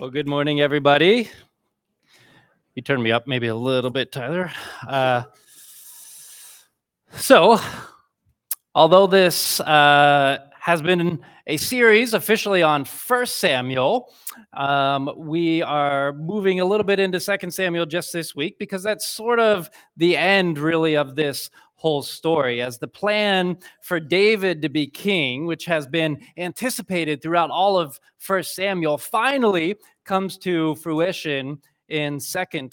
Well, good morning, everybody. You turned me up maybe a little bit, Tyler. So, although this has been a series officially on 1 Samuel, we are moving a little bit into 2 Samuel just this week because that's sort of the end, really, of this whole story, as the plan for David to be king, which has been anticipated throughout all of 1 Samuel, finally comes to fruition in 2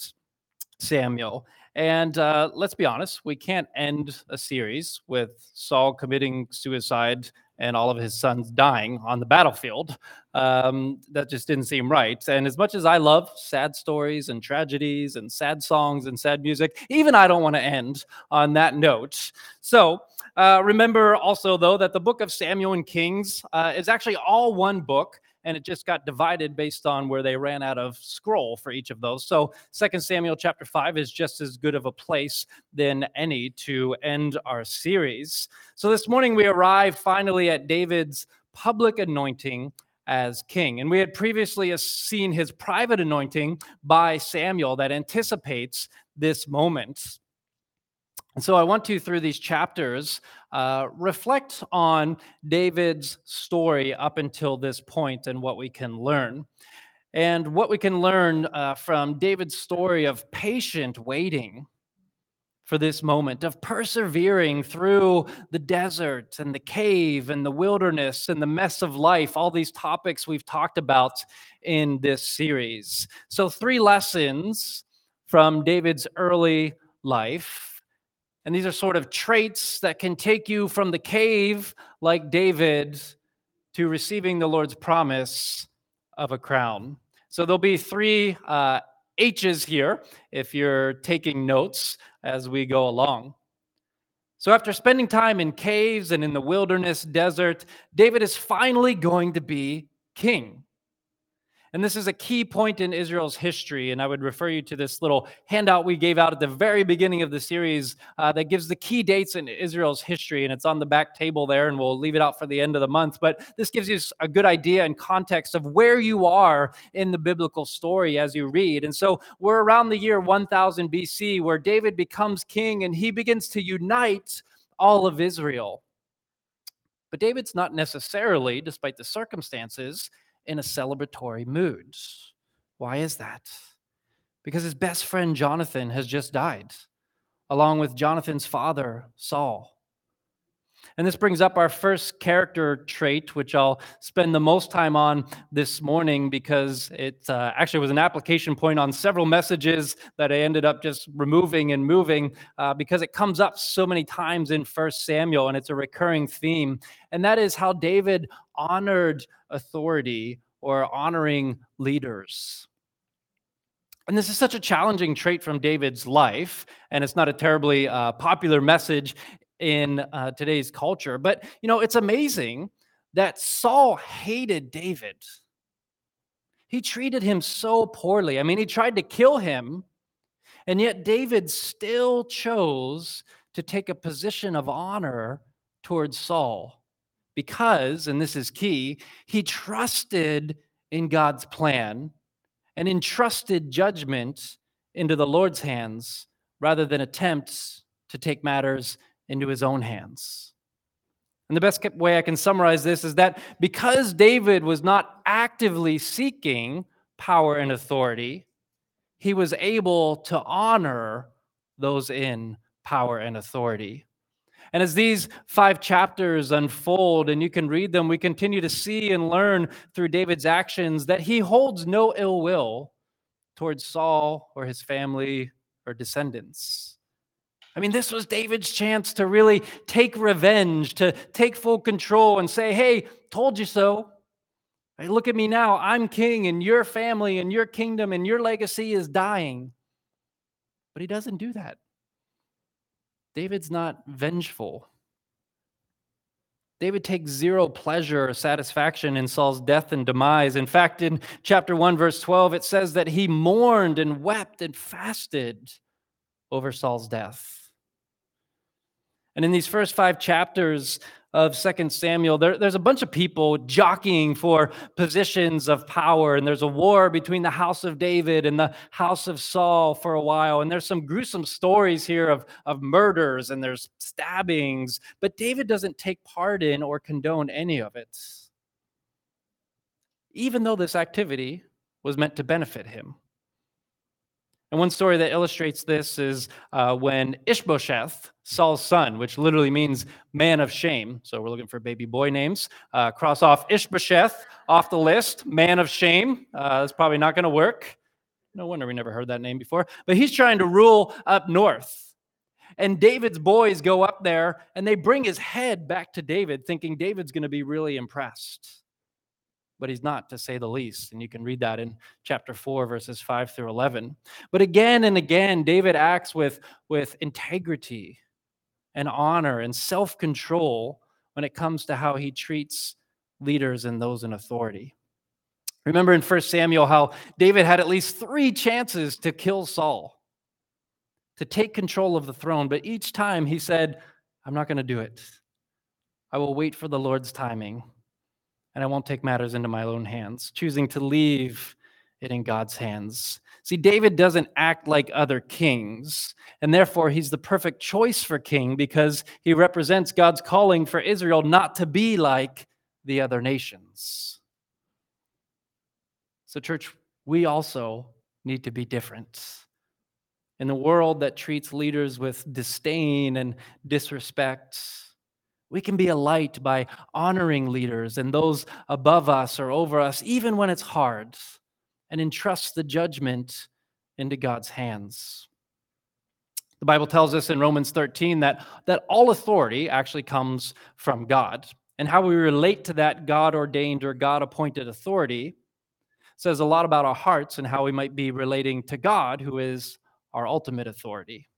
Samuel. And let's be honest, we can't end a series with Saul committing suicide and all of his sons dying on the battlefield. That just didn't seem right. And as much as I love sad stories and tragedies and sad songs and sad music, even I don't want to end on that note. So remember also, though, that the book of Samuel and Kings is actually all one book, and it just got divided based on where they ran out of scroll for each of those. So 2 Samuel chapter 5 is just as good of a place than any to end our series. So this morning we arrive finally at David's public anointing as king. And we had previously seen his private anointing by Samuel that anticipates this moment. And so I want to, through these chapters, reflect on David's story up until this point and what we can learn. And what we can learn from David's story of patient waiting for this moment, of persevering through the desert and the cave and the wilderness and the mess of life, all these topics we've talked about in this series. So 3 lessons from David's early life. And these are sort of traits that can take you from the cave, like David, to receiving the Lord's promise of a crown. So there'll be 3 H's here if you're taking notes as we go along. So after spending time in caves and in the wilderness desert, David is finally going to be king. And this is a key point in Israel's history, and I would refer you to this little handout we gave out at the very beginning of the series that gives the key dates in Israel's history, and it's on the back table there, and we'll leave it out for the end of the month. But this gives you a good idea and context of where you are in the biblical story as you read. And so we're around the year 1000 BC, where David becomes king, and he begins to unite all of Israel. But David's not necessarily, despite the circumstances, in a celebratory mood. Why is that? Because his best friend Jonathan has just died, along with Jonathan's father, Saul. And this brings up our first character trait, which I'll spend the most time on this morning because it actually was an application point on several messages that I ended up just removing and moving because it comes up so many times in 1 Samuel, and it's a recurring theme. And that is how David honored authority or honoring leaders. And this is such a challenging trait from David's life, and it's not a terribly popular message in today's culture. But, you know, it's amazing that Saul hated David. He treated him so poorly. I mean, he tried to kill him, and yet David still chose to take a position of honor towards Saul because, and this is key, he trusted in God's plan and entrusted judgment into the Lord's hands rather than attempts to take matters into his own hands. And the best way I can summarize this is that because David was not actively seeking power and authority, he was able to honor those in power and authority. And as these 5 chapters unfold, and you can read them, we continue to see and learn through David's actions that he holds no ill will towards Saul or his family or descendants. I mean, this was David's chance to really take revenge, to take full control and say, hey, told you so. Hey, look at me now. I'm king, and your family and your kingdom and your legacy is dying. But he doesn't do that. David's not vengeful. David takes zero pleasure or satisfaction in Saul's death and demise. In fact, in chapter 1, verse 12, it says that he mourned and wept and fasted over Saul's death. And in these first 5 chapters, of 2 Samuel, there's a bunch of people jockeying for positions of power, and there's a war between the house of David and the house of Saul for a while, and there's some gruesome stories here of murders, and there's stabbings, but David doesn't take part in or condone any of it, even though this activity was meant to benefit him. And one story that illustrates this is when Ishbosheth, Saul's son, which literally means man of shame, so we're looking for baby boy names, cross off Ishbosheth off the list, man of shame, that's probably not going to work. No wonder we never heard that name before. But he's trying to rule up north. And David's boys go up there, and they bring his head back to David, thinking David's going to be really impressed. But he's not, to say the least. And you can read that in chapter 4, verses 5 through 11. But again and again, David acts with integrity and honor and self-control when it comes to how he treats leaders and those in authority. Remember in 1 Samuel how David had at least 3 chances to kill Saul, to take control of the throne. But each time he said, I'm not going to do it. I will wait for the Lord's timing. And I won't take matters into my own hands, choosing to leave it in God's hands. See, David doesn't act like other kings, and therefore he's the perfect choice for king because he represents God's calling for Israel not to be like the other nations. So, church, we also need to be different. In the world that treats leaders with disdain and disrespect, we can be a light by honoring leaders and those above us or over us, even when it's hard, and entrust the judgment into God's hands. The Bible tells us in Romans 13 that all authority actually comes from God. And how we relate to that God-ordained or God-appointed authority says a lot about our hearts and how we might be relating to God, who is our ultimate authority.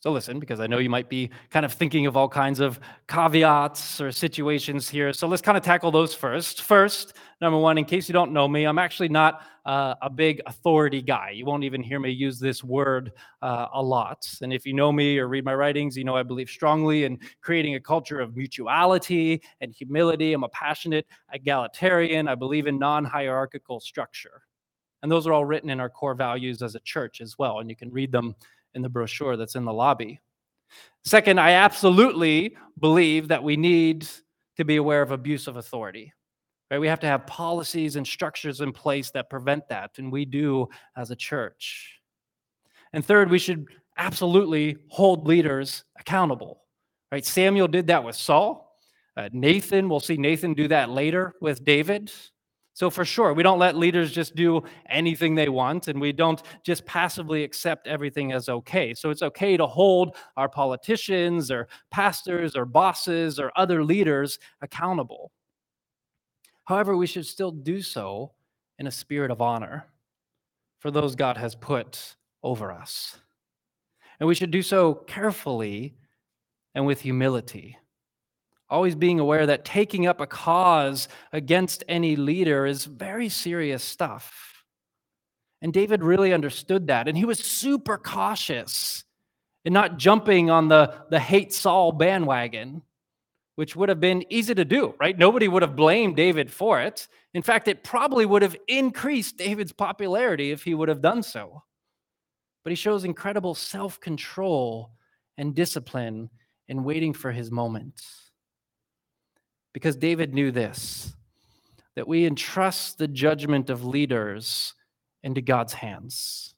So listen, because I know you might be kind of thinking of all kinds of caveats or situations here. So let's kind of tackle those first. First, number one, in case you don't know me, I'm actually not a big authority guy. You won't even hear me use this word a lot. And if you know me or read my writings, you know I believe strongly in creating a culture of mutuality and humility. I'm a passionate egalitarian. I believe in non-hierarchical structure. And those are all written in our core values as a church as well. And you can read them in the brochure that's in the lobby. Second, I absolutely believe that we need to be aware of abuse of authority. Right? We have to have policies and structures in place that prevent that, and we do as a church. And third, we should absolutely hold leaders accountable. Right? Samuel did that with Saul. Nathan, we'll see Nathan do that later with David. So for sure, we don't let leaders just do anything they want, and we don't just passively accept everything as okay. So it's okay to hold our politicians or pastors or bosses or other leaders accountable. However, we should still do so in a spirit of honor for those God has put over us. And we should do so carefully and with humility. Always being aware that taking up a cause against any leader is very serious stuff. And David really understood that. And he was super cautious in not jumping on the hate Saul bandwagon, which would have been easy to do, right? Nobody would have blamed David for it. In fact, it probably would have increased David's popularity if he would have done so. But he shows incredible self-control and discipline in waiting for his moment. Because David knew this, that we entrust the judgment of leaders into God's hands,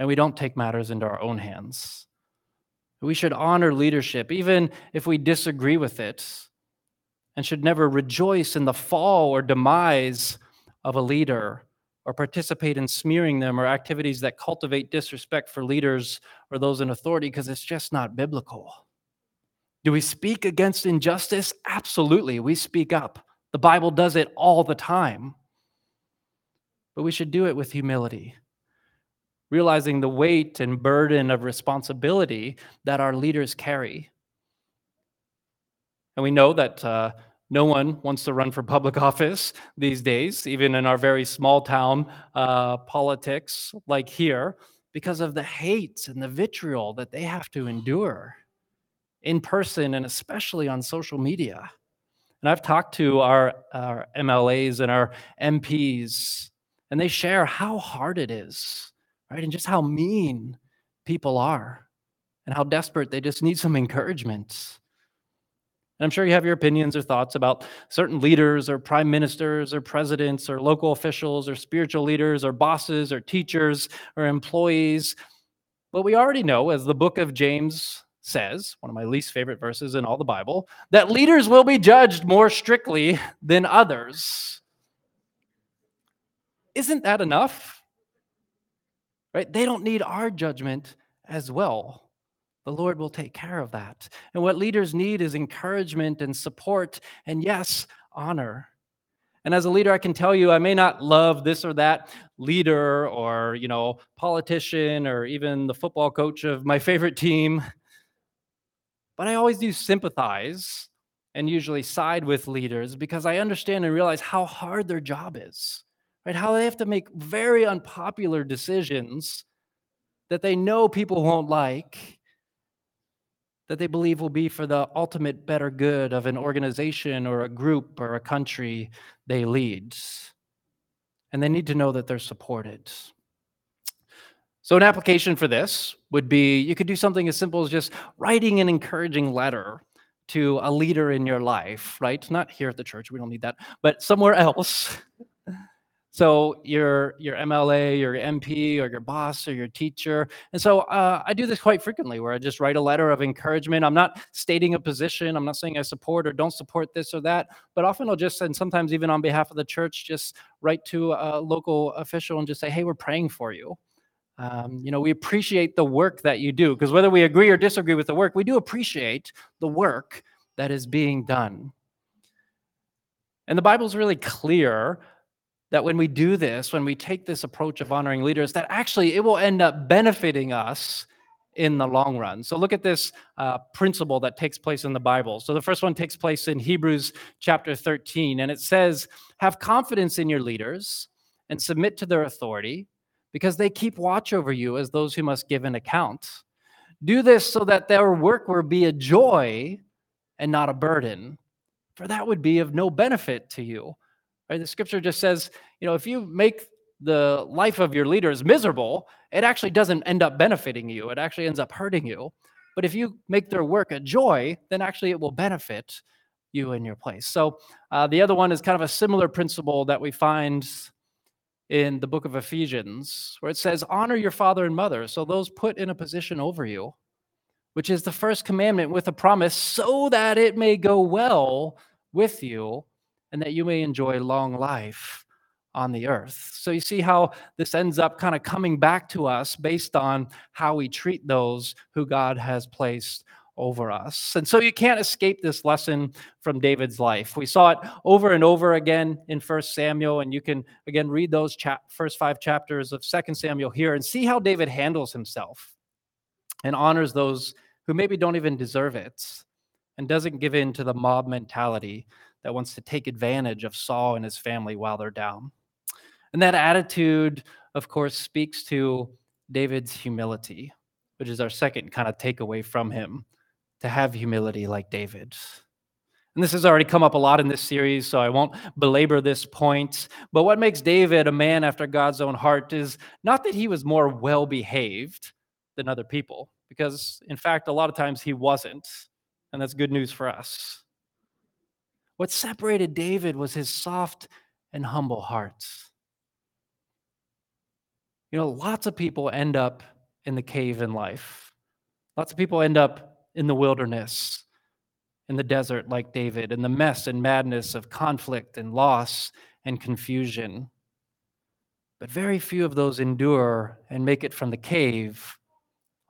and we don't take matters into our own hands. We should honor leadership, even if we disagree with it, and should never rejoice in the fall or demise of a leader or participate in smearing them or activities that cultivate disrespect for leaders or those in authority, because it's just not biblical. Do we speak against injustice? Absolutely. We speak up. The Bible does it all the time. But we should do it with humility, realizing the weight and burden of responsibility that our leaders carry. And we know that no one wants to run for public office these days, even in our very small town politics like here, because of the hate and the vitriol that they have to endure. in person and especially on social media. And I've talked to our MLAs and our MPs, and they share how hard it is, right? And just how mean people are and how desperate they just need some encouragement. And I'm sure you have your opinions or thoughts about certain leaders or prime ministers or presidents or local officials or spiritual leaders or bosses or teachers or employees. But we already know, as the book of James says, one of my least favorite verses in all the Bible, that leaders will be judged more strictly than others. Isn't that enough? Right? They don't need our judgment as well. The Lord will take care of that. And what leaders need is encouragement and support and, yes, honor. And as a leader, I can tell you I may not love this or that leader or, politician or even the football coach of my favorite team, but I always do sympathize and usually side with leaders because I understand and realize how hard their job is, right? How they have to make very unpopular decisions that they know people won't like, that they believe will be for the ultimate better good of an organization or a group or a country they lead. And they need to know that they're supported. So an application for this would be, you could do something as simple as just writing an encouraging letter to a leader in your life, right? Not here at the church, we don't need that, but somewhere else. So your MLA, your MP, or your boss, or your teacher. And so I do this quite frequently where I just write a letter of encouragement. I'm not stating a position. I'm not saying I support or don't support this or that. But often I'll just, and sometimes even on behalf of the church, just write to a local official and just say, hey, we're praying for you. We appreciate the work that you do, because whether we agree or disagree with the work, we do appreciate the work that is being done. And the Bible's really clear that when we do this, when we take this approach of honoring leaders, that actually it will end up benefiting us in the long run. So look at this principle that takes place in the Bible. So the first one takes place in Hebrews chapter 13, and it says, have confidence in your leaders and submit to their authority, because they keep watch over you as those who must give an account. Do this so that their work will be a joy and not a burden, for that would be of no benefit to you. Right? The scripture just says, if you make the life of your leaders miserable, it actually doesn't end up benefiting you. It actually ends up hurting you. But if you make their work a joy, then actually it will benefit you in your place. So the other one is kind of a similar principle that we find in the book of Ephesians, where it says, honor your father and mother, so those put in a position over you, which is the first commandment with a promise, so that it may go well with you and that you may enjoy long life on the earth. So you see how this ends up kind of coming back to us based on how we treat those who God has placed over us. And so you can't escape this lesson from David's life. We saw it over and over again in 1 Samuel, and you can, again, read those first 5 chapters of 2 Samuel here and see how David handles himself and honors those who maybe don't even deserve it and doesn't give in to the mob mentality that wants to take advantage of Saul and his family while they're down. And that attitude, of course, speaks to David's humility, which is our second kind of takeaway from him. To have humility like David. And this has already come up a lot in this series, so I won't belabor this point. But what makes David a man after God's own heart is not that he was more well-behaved than other people, because, in fact, a lot of times he wasn't, and that's good news for us. What separated David was his soft and humble heart. Lots of people end up in the cave in life. Lots of people end up in the wilderness, in the desert like David, in the mess and madness of conflict and loss and confusion. But very few of those endure and make it from the cave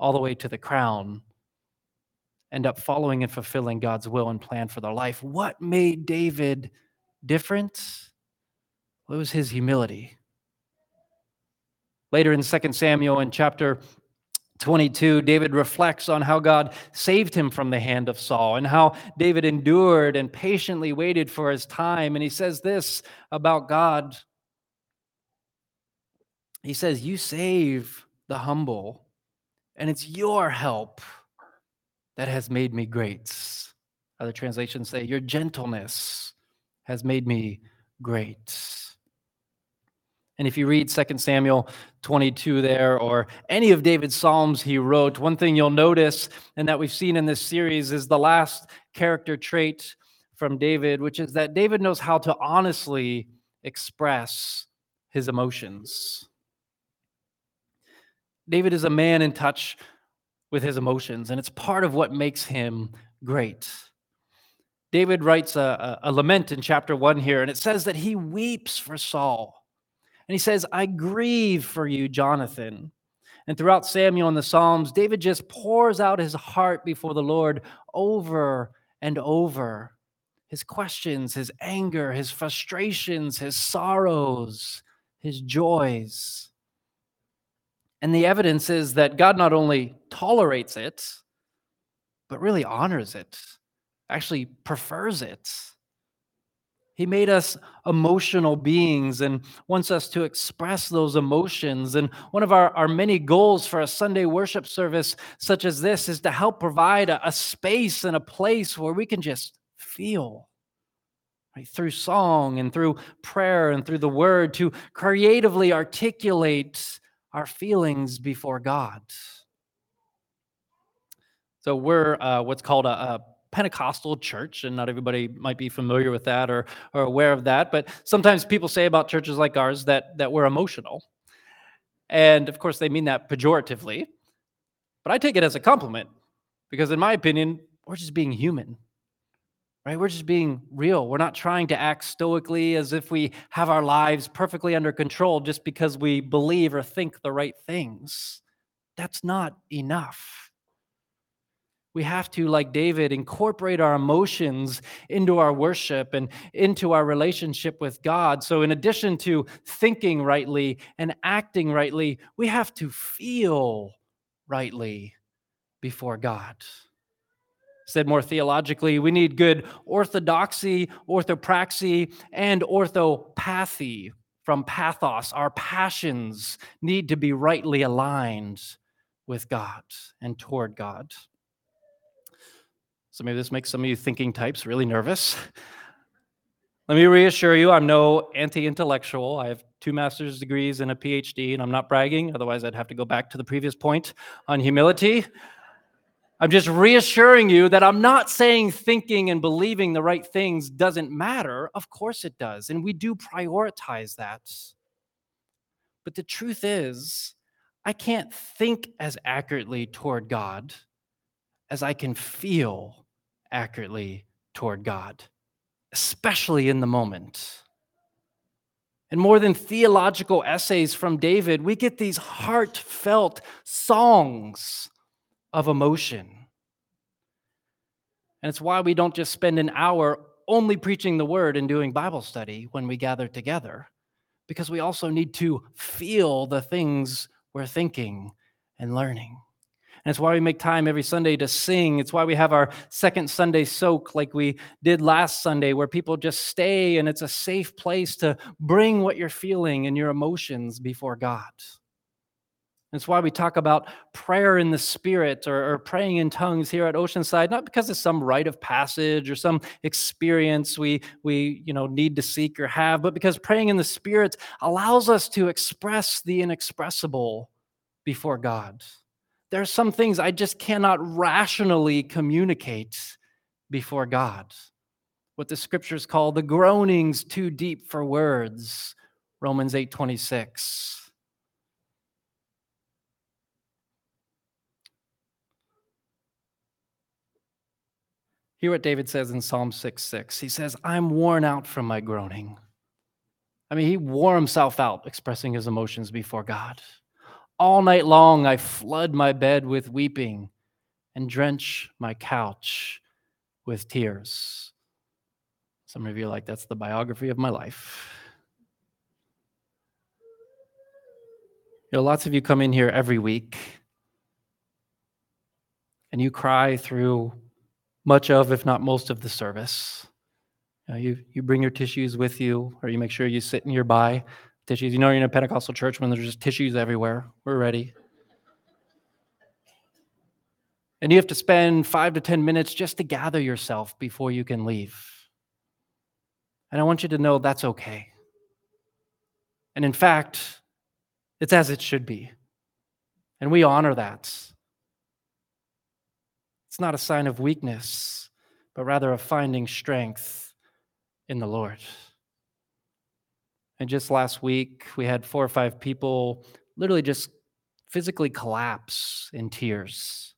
all the way to the crown, end up following and fulfilling God's will and plan for their life. What made David different? Well, it was his humility. Later in 2 Samuel in chapter 22, David reflects on how God saved him from the hand of Saul and how David endured and patiently waited for his time. And he says this about God. He says, you save the humble, and it's your help that has made me great. Other translations say, your gentleness has made me great. And if you read 2 Samuel 22 there, or any of David's Psalms he wrote, one thing you'll notice, and that we've seen in this series, is the last character trait from David, which is that David knows how to honestly express his emotions. David is a man in touch with his emotions, and it's part of what makes him great. David writes a lament in chapter 1 here, and it says that he weeps for Saul. And he says, I grieve for you, Jonathan. And throughout Samuel and the Psalms, David just pours out his heart before the Lord over and over. His questions, his anger, his frustrations, his sorrows, his joys. And the evidence is that God not only tolerates it, but really honors it, actually prefers it. He made us emotional beings and wants us to express those emotions. And one of our many goals for a Sunday worship service such as this is to help provide a space and a place where we can just feel, right, through song and through prayer and through the word, to creatively articulate our feelings before God. So we're what's called a Pentecostal church, and not everybody might be familiar with that or aware of that, but sometimes people say about churches like ours that we're emotional. And of course, they mean that pejoratively, but I take it as a compliment, because in my opinion, we're just being human, right? We're just being real. We're not trying to act stoically as if we have our lives perfectly under control just because we believe or think the right things. That's not enough. We have to, like David, incorporate our emotions into our worship and into our relationship with God. So in addition to thinking rightly and acting rightly, we have to feel rightly before God. Said more theologically, we need good orthodoxy, orthopraxy, and orthopathy from pathos. Our passions need to be rightly aligned with God and toward God. So maybe this makes some of you thinking types really nervous. Let me reassure you, I'm no anti-intellectual. I have 2 master's degrees and a PhD, and I'm not bragging. Otherwise, I'd have to go back to the previous point on humility. I'm just reassuring you that I'm not saying thinking and believing the right things doesn't matter. Of course it does, and we do prioritize that. But the truth is, I can't think as accurately toward God as I can feel accurately toward God, especially in the moment. And more than theological essays from David, we get these heartfelt songs of emotion. And it's why we don't just spend an hour only preaching the word and doing Bible study when we gather together, because we also need to feel the things we're thinking and learning. And it's why we make time every Sunday to sing. It's why we have our second Sunday soak like we did last Sunday, where people just stay, and it's a safe place to bring what you're feeling and your emotions before God. That's why we talk about prayer in the Spirit or praying in tongues here at Oceanside, not because of some rite of passage or some experience we need to seek or have, but because praying in the Spirit allows us to express the inexpressible before God. There are some things I just cannot rationally communicate before God, what the Scriptures call the groanings too deep for words, Romans 8:26. Hear what David says in Psalm 6:6. He says, I'm worn out from my groaning. I mean, he wore himself out expressing his emotions before God. All night long, I flood my bed with weeping and drench my couch with tears. Some of you are like, that's the biography of my life. Lots of you come in here every week and you cry through much of, if not most of, the service. You bring your tissues with you, or you make sure you sit nearby. Tissues. You know you're in a Pentecostal church when there's just tissues everywhere. We're ready. And you have to spend 5 to 10 minutes just to gather yourself before you can leave. And I want you to know that's okay. And in fact, it's as it should be. And we honor that. It's not a sign of weakness, but rather of finding strength in the Lord. And just last week, we had 4 or 5 people literally just physically collapse in tears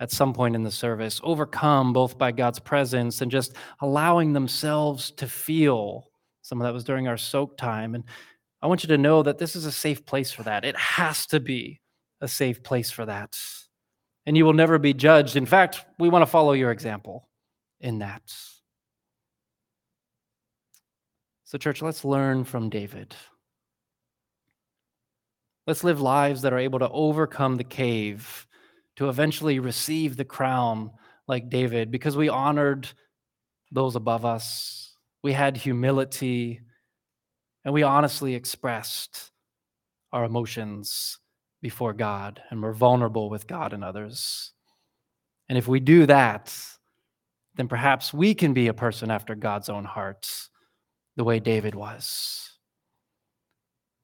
at some point in the service, overcome both by God's presence and just allowing themselves to feel. Some of that was during our soak time. And I want you to know that this is a safe place for that. It has to be a safe place for that. And you will never be judged. In fact, we want to follow your example in that. So, church, let's learn from David. Let's live lives that are able to overcome the cave to eventually receive the crown like David, because we honored those above us. We had humility. And we honestly expressed our emotions before God, and we're vulnerable with God and others. And if we do that, then perhaps we can be a person after God's own heart, the way David was.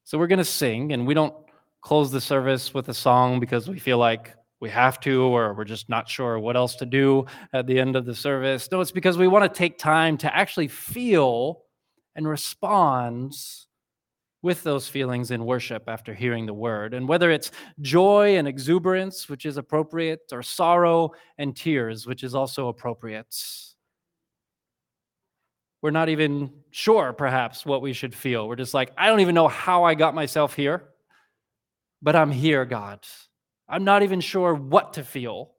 So we're going to sing, and we don't close the service with a song because we feel like we have to, or we're just not sure what else to do at the end of the service. No, it's because we want to take time to actually feel and responds with those feelings in worship after hearing the word. And whether it's joy and exuberance, which is appropriate, or sorrow and tears, which is also appropriate. We're not even sure, perhaps, what we should feel. We're just like, I don't even know how I got myself here, but I'm here, God. I'm not even sure what to feel,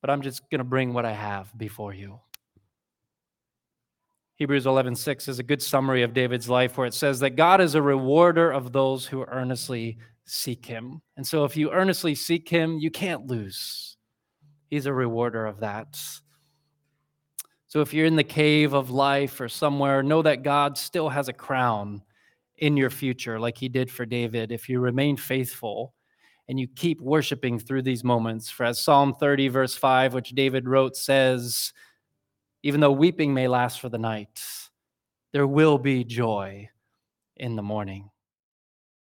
but I'm just going to bring what I have before you. Hebrews 11:6 is a good summary of David's life, where it says that God is a rewarder of those who earnestly seek him. And so if you earnestly seek him, you can't lose. He's a rewarder of that. So if you're in the cave of life or somewhere, know that God still has a crown in your future, like he did for David, if you remain faithful and you keep worshiping through these moments. For as Psalm 30, verse 5, which David wrote, says, even though weeping may last for the night, there will be joy in the morning.